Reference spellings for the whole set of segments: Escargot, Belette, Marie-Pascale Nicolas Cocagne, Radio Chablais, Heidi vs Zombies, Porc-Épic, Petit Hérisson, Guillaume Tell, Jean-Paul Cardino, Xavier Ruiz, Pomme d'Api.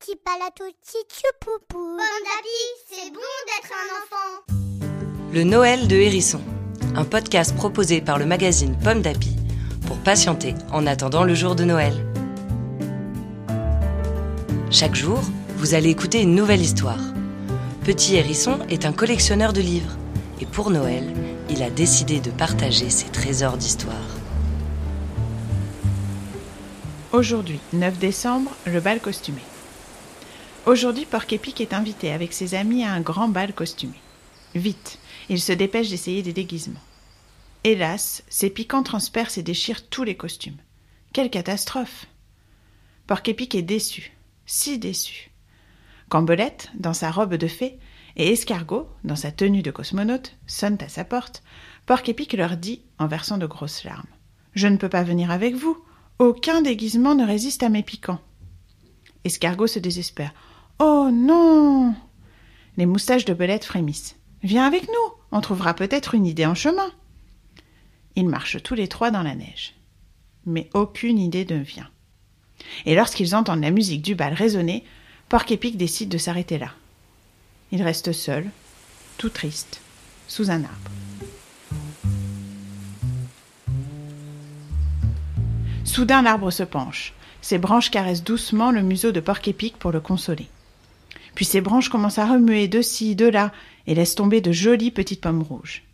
petit palato titi poupou. Pomme d'Api, c'est bon d'être un enfant. Le Noël de Hérisson, un podcast proposé par le magazine Pomme d'Api pour patienter en attendant le jour de Noël. Chaque jour, vous allez écouter une nouvelle histoire. Petit Hérisson est un collectionneur de livres et pour Noël, il a décidé de partager ses trésors d'histoire. Aujourd'hui, 9 décembre, le bal costumé. Aujourd'hui, Porc-Épic est invité avec ses amis à un grand bal costumé. Vite, il se dépêche d'essayer des déguisements. Hélas, ses piquants transpercent et déchirent tous les costumes. Quelle catastrophe! Porc-Épic est déçu, si déçu. Quand Belette, dans sa robe de fée, et Escargot, dans sa tenue de cosmonaute, sonnent à sa porte, Porc-Épic leur dit, en versant de grosses larmes, « Je ne peux pas venir avec vous. Aucun déguisement ne résiste à mes piquants. » Escargot se désespère. « Oh non !» Les moustaches de Belette frémissent. « Viens avec nous, on trouvera peut-être une idée en chemin. » Ils marchent tous les trois dans la neige. Mais aucune idée ne vient. Et lorsqu'ils entendent la musique du bal résonner, Porc-Épic décide de s'arrêter là. Il reste seul, tout triste, sous un arbre. Soudain, l'arbre se penche. Ses branches caressent doucement le museau de Porc-Épic pour le consoler. Puis ses branches commencent à remuer de ci, de là, et laissent tomber de jolies petites pommes rouges.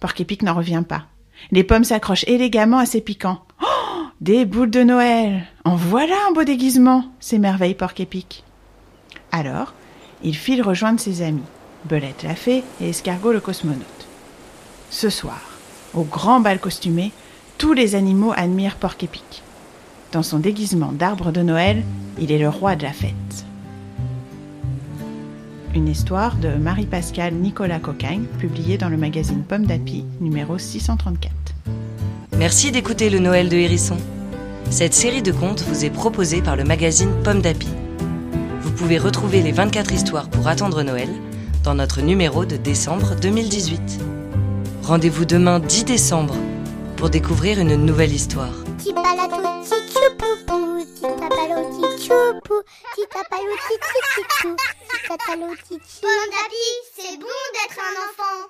Porc-Épic n'en revient pas. Les pommes s'accrochent élégamment à ses piquants. « Oh ! Des boules de Noël ! En voilà un beau déguisement !» s'émerveille Porc-Épic. Alors, il file rejoindre ses amis, Belette la fée et Escargot le cosmonaute. Ce soir, au grand bal costumé, tous les animaux admirent Porc-Épic. Dans son déguisement d'arbre de Noël, il est le roi de la fête. Une histoire de Marie-Pascale Nicolas Cocagne, publiée dans le magazine Pomme d'Api, numéro 634. Merci d'écouter le Noël de Hérisson. Cette série de contes vous est proposée par le magazine Pomme d'Api. Vous pouvez retrouver les 24 histoires pour attendre Noël dans notre numéro de décembre 2018. Rendez-vous demain 10 décembre pour découvrir une nouvelle histoire. Petit palato, titi poupou, petit papalo, titi poupou, petit papalo, titi poupou, petit papalo, titi. Pomme d'Api, c'est bon d'être un enfant.